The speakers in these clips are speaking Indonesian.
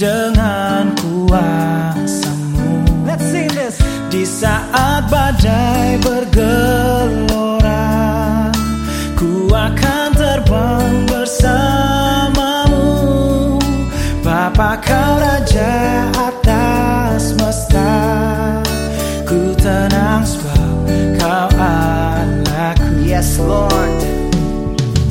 dengan kuasamu. Let's sing this. Di saat badai bergelora, ku akan terbang bersamamu. Bapa, kau raja atas semesta. Ku tenang sebab kau anakku. Yes Lord.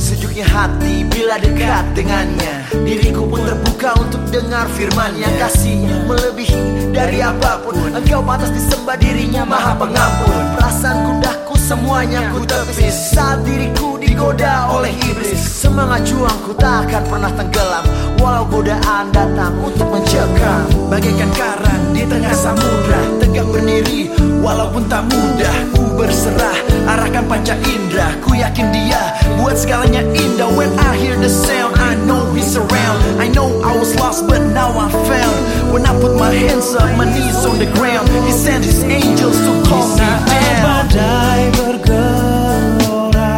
Sejuknya hati bila dekat dengannya, diriku pun terbuka untuk dengar firman-Nya. Kasih melebihi dari apapun, Engkau pantas disembah, dirinya Maha Pengampun. Perasaan kudaku semuanya ku tepis saat diriku digoda oleh iblis. Semangat juangku tak akan pernah tenggelam walau godaan datang untuk mencekam. Bagaikan karang di tengah samudra, tegak berdiri walaupun tak mudah. Ku berserah, arahkan panca indra, ku yakin Dia buat segalanya indah. When I hear the sound, I know He's around. I know I was lost, but now I'm found. When I put my hands up, my knees on the ground, He sent His angels to calm me down. Badai bergelora,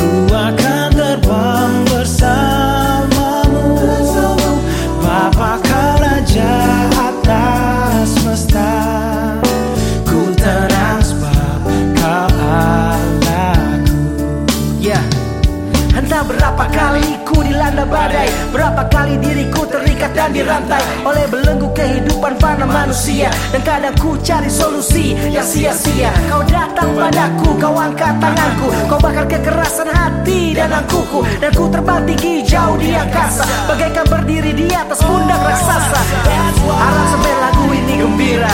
ku akan terbang bersamamu. Bapa, kau raja atas semesta. Ku tenang sebab kau Allahku. Yeah. Entah berapa kali ku dilanda badai, berapa kali diriku terikat dan dirantai oleh belenggu kehidupan fana manusia. Dan kadang ku cari solusi yang sia-sia. Kau datang padaku, kau angkat tanganku, kau bakar kekerasan hati dan angkuku. Dan ku terbang tinggi jauh di angkasa, bagaikan berdiri di atas pundak raksasa. Alam semesta lagu ini gembira,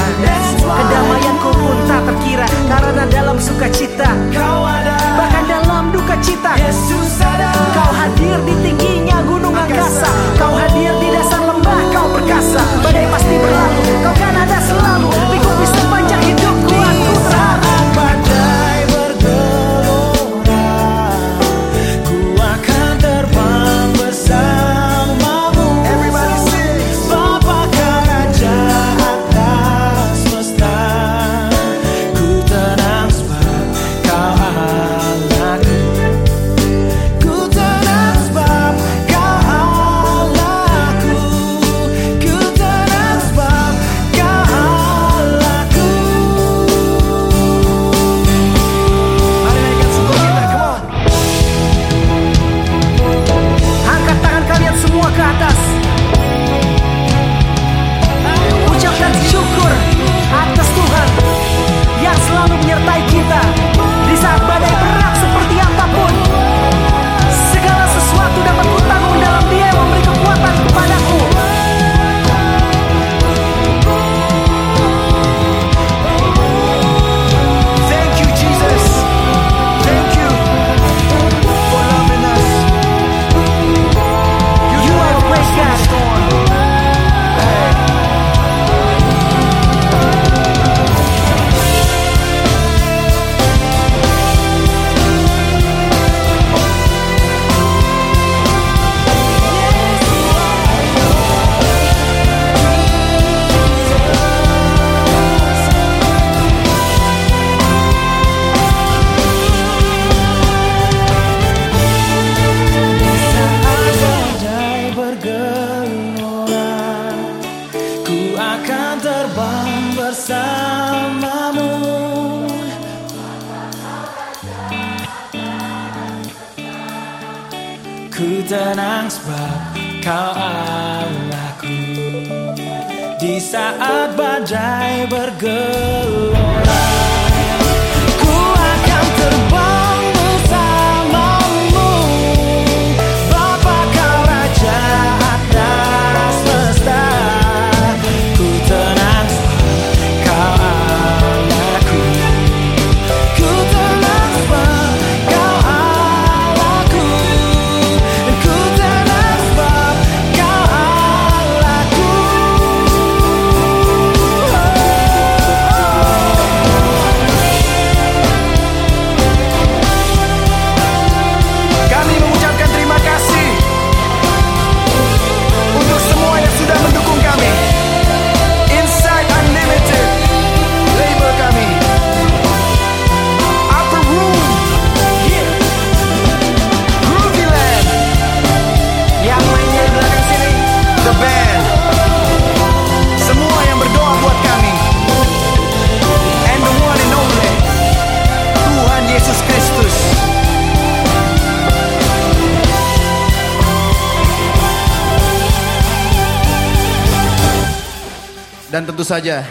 kedamaianku pun tak terkira. Karena dalam sukacita Kau ada, bahkan dalam duka cita Yesus ada. Kau hadir di tingginya gunung angkasa, Kau hadir di dasar lembah, Kau perkasa. Badai pasti berlalu, Kau kan ada selalu, lingkupi sepanjang hidupku. Aku terharu. Badai bergelora, ku akan terbang bersamamu. Everybody sing. Bapa, kau raja atas semesta. Ku tenang sebab kau Allahku. Bersamamu, ku tenang sebab kau Allahku. Di saat badai bergelora, ku akan terbang bersamamu. Bapa, kau raja atas semesta. Ku tenang Dan tentu saja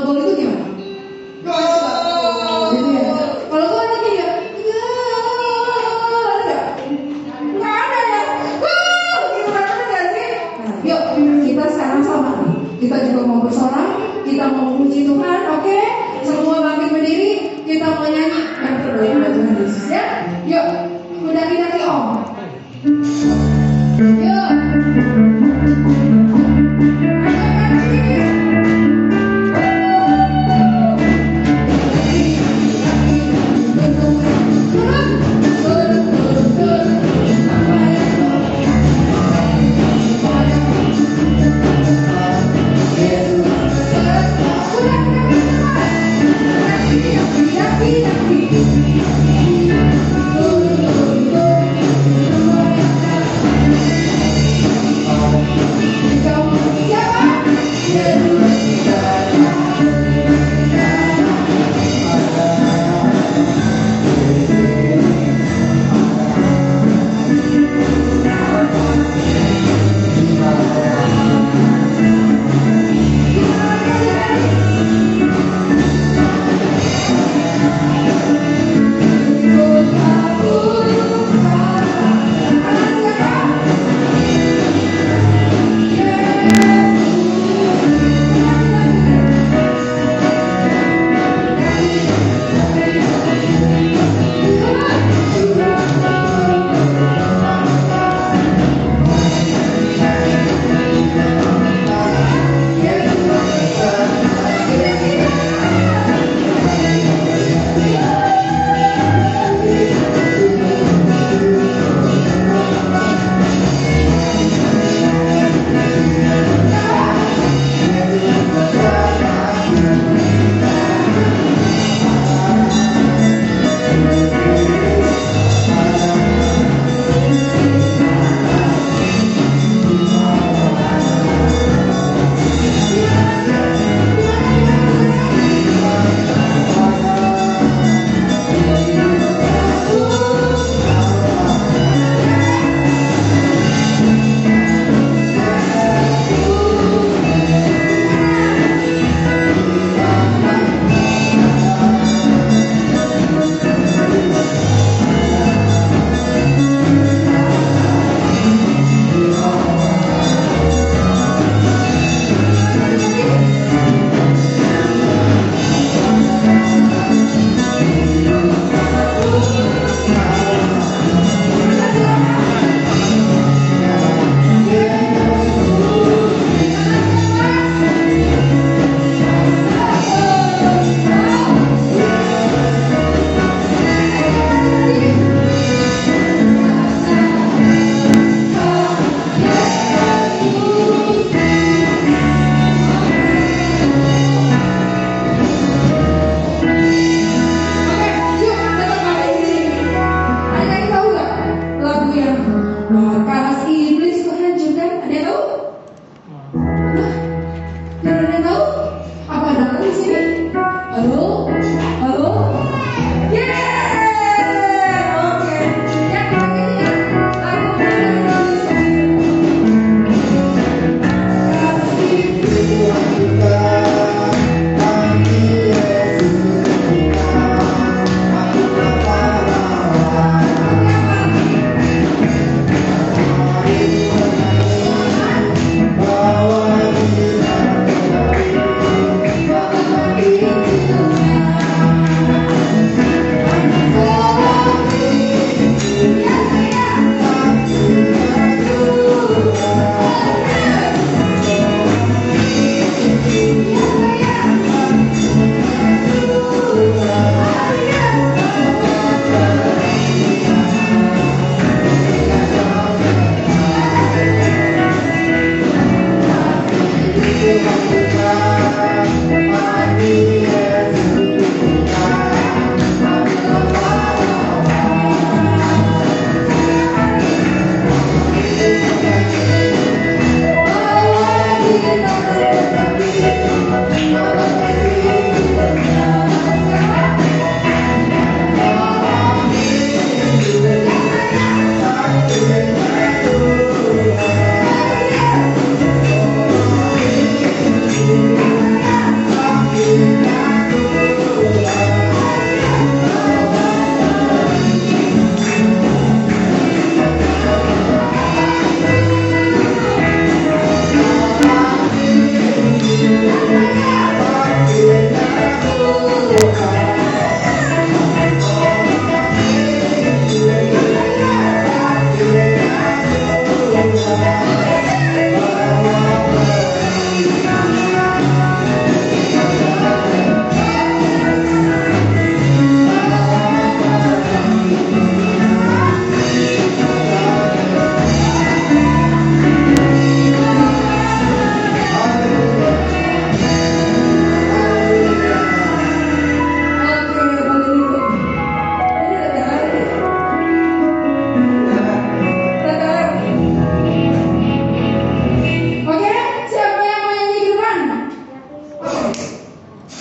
Kalau gol itu gimana? Gol. Gitu ya. Kalau gol ada kayak gol ada nggak ada ya? Gol. Gitu kan ada nggak sih? Nah, yuk kita sekarang sama. Kita juga mau bersorak. Kita mau puji Tuhan. Oke. Semua bangkit berdiri. Kita mau nyanyi yang terbaik buat Tuhan Yesus ya. Yuk. Mendaki-daki Om. Yuk. Tidak,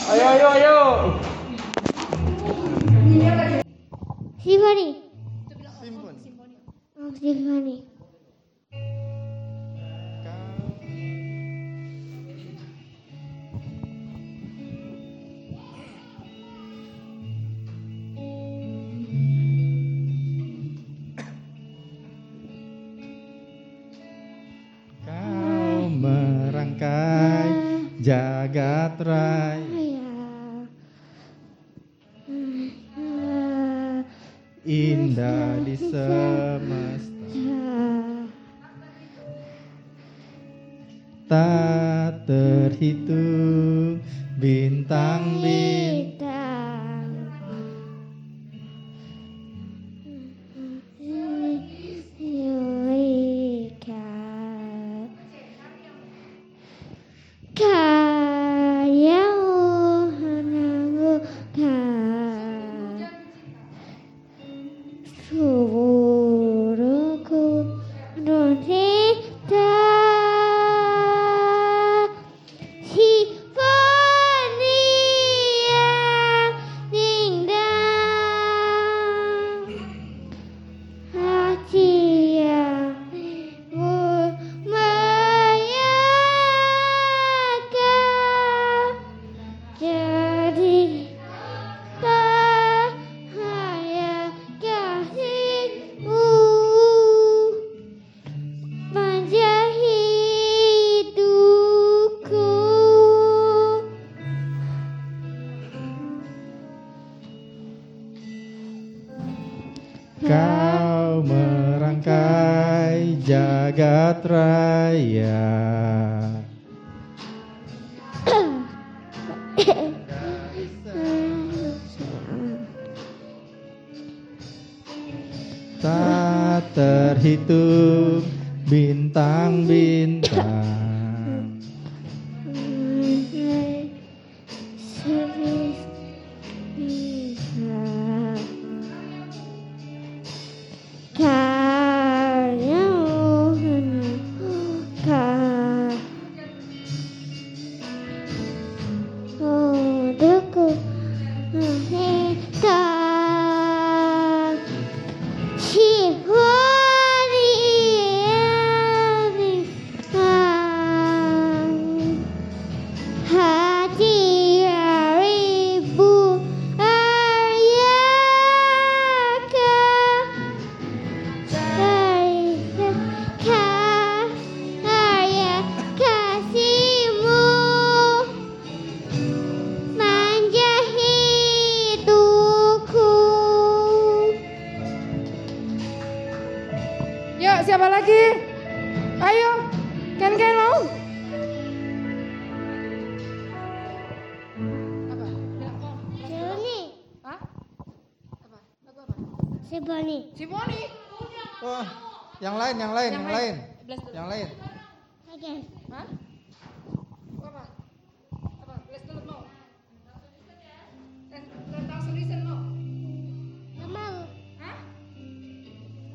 Ayo. Simfoni. Kau merangkai jagat raya. Indah di semesta, tak terhitung bintang-bintang. Kau merangkai jagat raya. Tak terhitung bintang-bintang. Siapa lagi? Ayo, kan mau? Apa? Simfoni. Hah? Apa? Lagu apa? Simfoni. Oh, yang lain. Yang lain. Oke. Hah? Apa? Apa? Les dulu mau. Tentang solution mau. Enggak mau. Hah?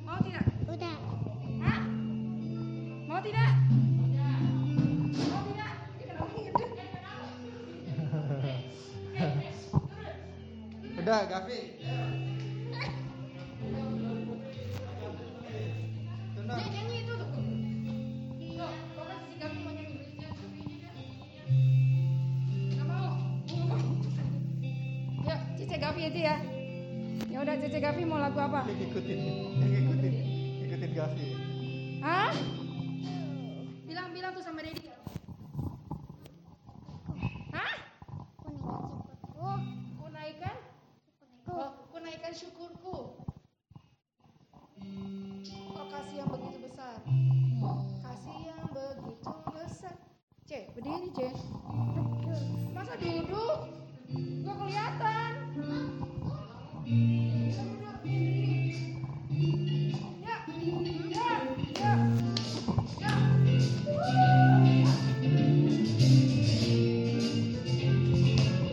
Mau tidak? Udah. Mau tidak? Udah, Gavi. Nyanyi itu tuh. Kalau si Gavi mau nyanyi. Nggak mau. Yuk, Cece Gavi aja ya. Ya udah, Cece Gavi mau lagu apa? Ikutin Gavi. Hah? Bilang tuh sama Dedi. Hah? Kunaikan syukurku. Oh, kasih yang begitu besar. C, berdiri C. Masa duduk? Gak kelihatan.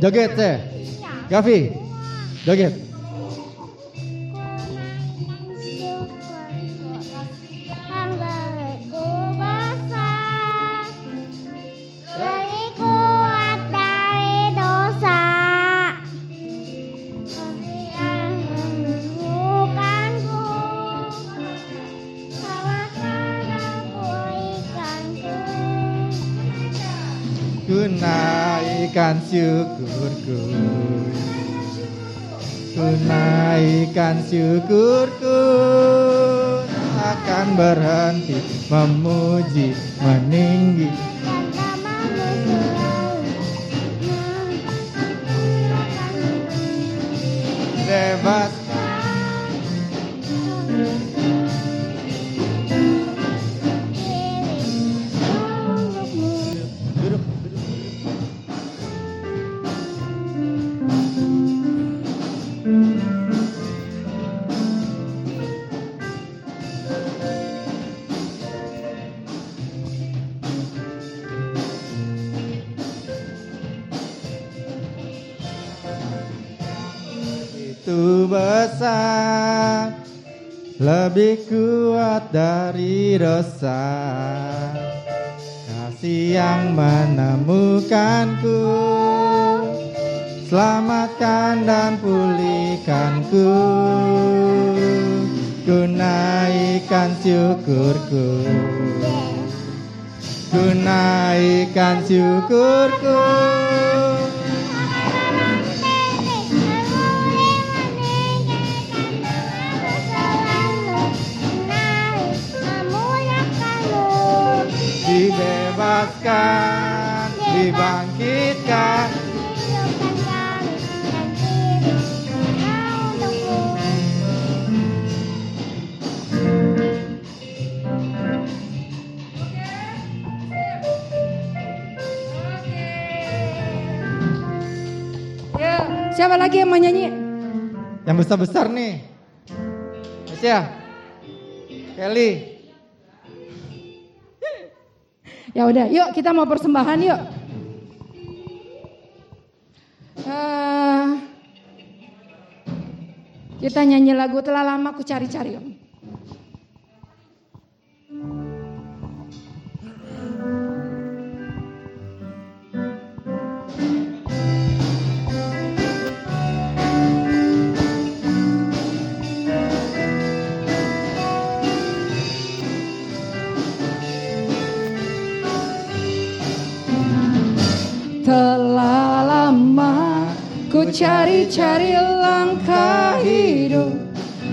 Joget teh, Gavi, joget. Dari kuat dari dosa. Tunaikan syukurku, akan berhenti memuji, meninggi. Bebas, lebih kuat dari dosa, kasih yang menemukanku, selamatkan dan pulihkanku. Ku naikkan syukurku, ku naikkan syukurku. Dibebaskan, dibangkitkan, siapa lagi yang mau nyanyi? Yang besar-besar nih. Masya, Kelly. Ya udah, yuk kita mau persembahan yuk. Kita nyanyi lagu Telah Lama Ku Cari-Cari yuk. Telah lama ku cari-cari langkah hidup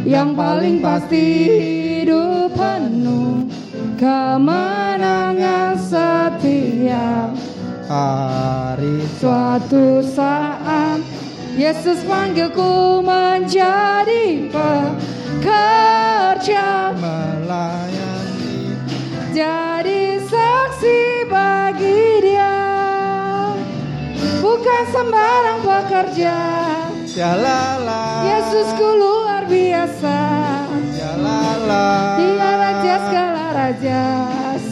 yang paling pasti, hidup penuh kemenangan setiap hari. Suatu saat Yesus panggilku menjadi pekerja melayani, jadi saksi bagi Dia. Bukan sembarang pekerja, Jalala. Yesusku luar biasa, Jalala. Dia raja segala raja,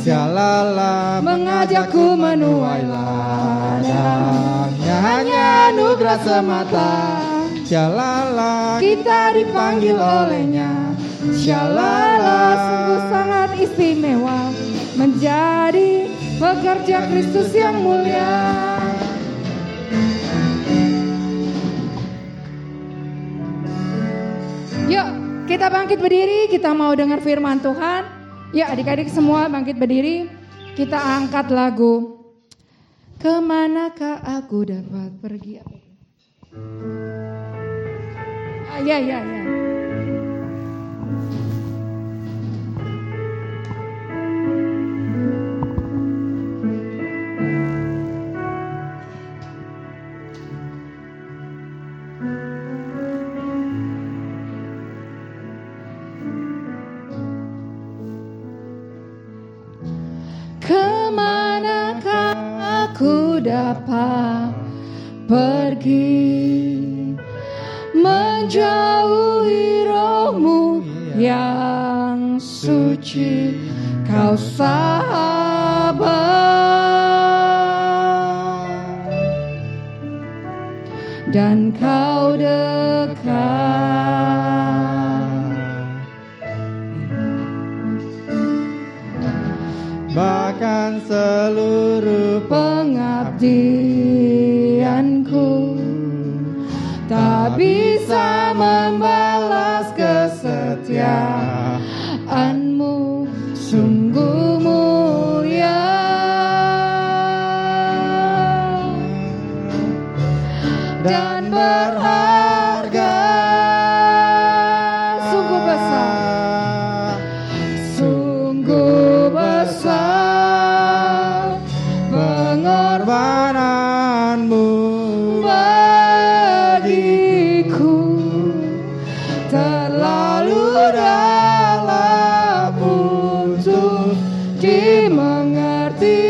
Jalala. Mengajakku menuai ladangnya, hanya anugerah semata, Jalala. Kita dipanggil olehnya, Jalala. Sungguh sangat istimewa menjadi pekerja Kristus yang mulia. Yuk kita bangkit berdiri, kita mau dengar firman Tuhan. Yuk adik-adik semua bangkit berdiri, kita angkat lagu Kemanakah Aku Dapat Pergi. Ya. Kemanakah aku dapat pergi, menjauhi rohmu yang suci, kau sabar dan kau dekat. Bahkan seluruh pengabdianku tak bisa membalas kesetiaanmu. Sungguh mulia dan berharga, sungguh besar, sungguh besar pengorbananmu bagiku, terlalu dalam untuk dimengerti.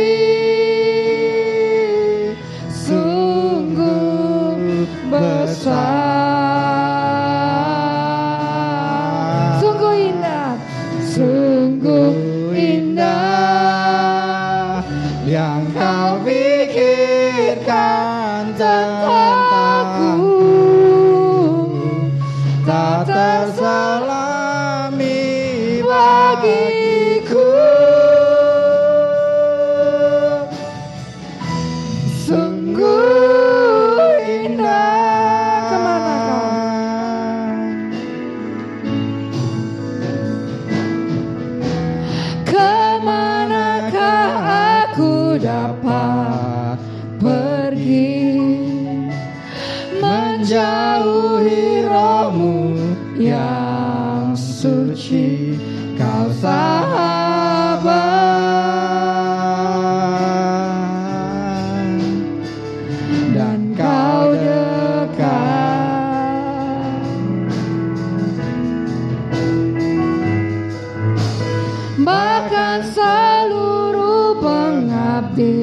Sungguh indah yang kau pikirkan tentangku, tak terselami bagiku. Sungguh indah. Kemanakah aku dapat pergi, menjauhi rohmu yang suci, kau sahabat dan kau dekat. Bahkan seluruh pengabdianku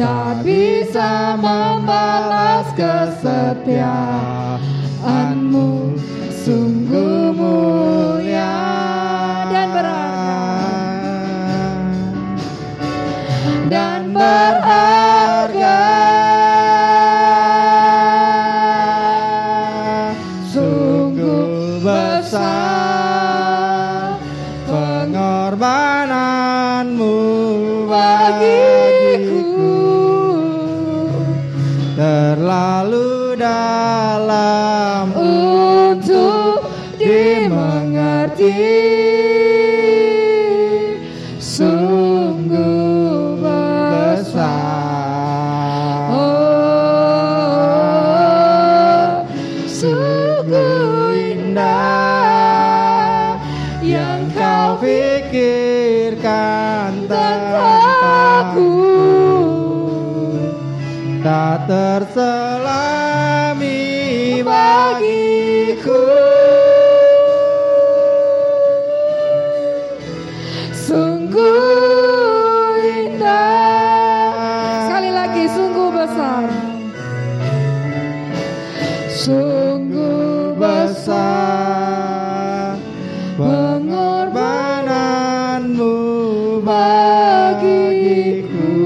tak bisa membalas kesetiaanmu. Sungguh mulia dan berharga, dan berharga. Sungguh besar pengorbananmu bagiku, terlalu dalam untuk dimengerti. Sungguh besar, oh, sungguh indah yang kau pikirkan tentangku, tak terselami bagiku. Sungguh indah. Sekali lagi, sungguh besar, sungguh besar pengorbananmu bagiku,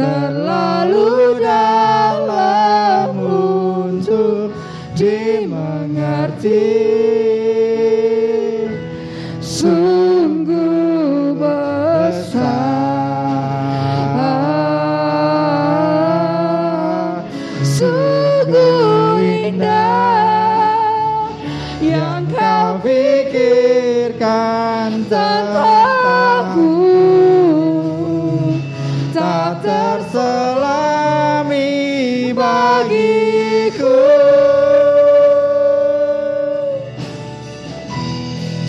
terlalu dalam untuk dimengerti. Sungguh besar, sungguh indah yang kau pikirkan tentangku, tak terselami bagiku.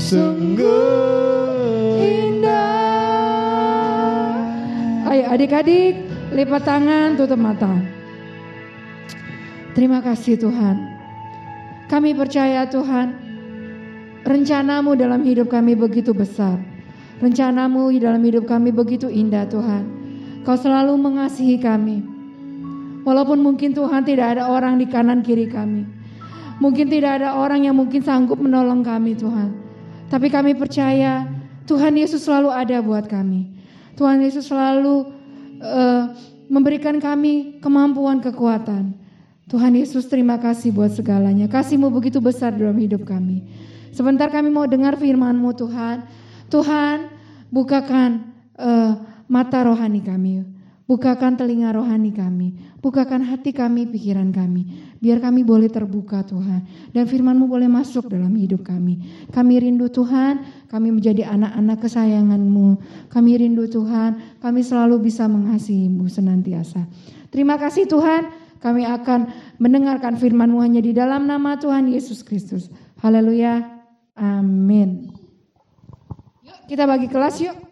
Sungguh indah. Ayo adik-adik, lipat tangan, tutup mata. Terima kasih Tuhan. Kami percaya Tuhan, rencanamu dalam hidup kami begitu besar. Rencanamu dalam hidup kami begitu indah Tuhan. Kau selalu mengasihi kami. Walaupun mungkin Tuhan tidak ada orang di kanan kiri kami. Mungkin tidak ada orang yang mungkin sanggup menolong kami Tuhan. Tapi kami percaya Tuhan Yesus selalu ada buat kami. Tuhan Yesus selalu memberikan kami kemampuan, kekuatan. Tuhan Yesus, terima kasih buat segalanya. Kasih-Mu begitu besar dalam hidup kami. Sebentar kami mau dengar firman-Mu Tuhan. Tuhan, bukakan mata rohani kami. Bukakan telinga rohani kami, bukakan hati kami, pikiran kami, biar kami boleh terbuka Tuhan, dan firman-Mu boleh masuk dalam hidup kami. Kami rindu Tuhan, kami menjadi anak-anak kesayangan-Mu, kami rindu Tuhan, kami selalu bisa mengasihi-Mu senantiasa. Terima kasih Tuhan, kami akan mendengarkan firman-Mu hanya di dalam nama Tuhan Yesus Kristus. Haleluya, amin. Yuk kita bagi kelas yuk.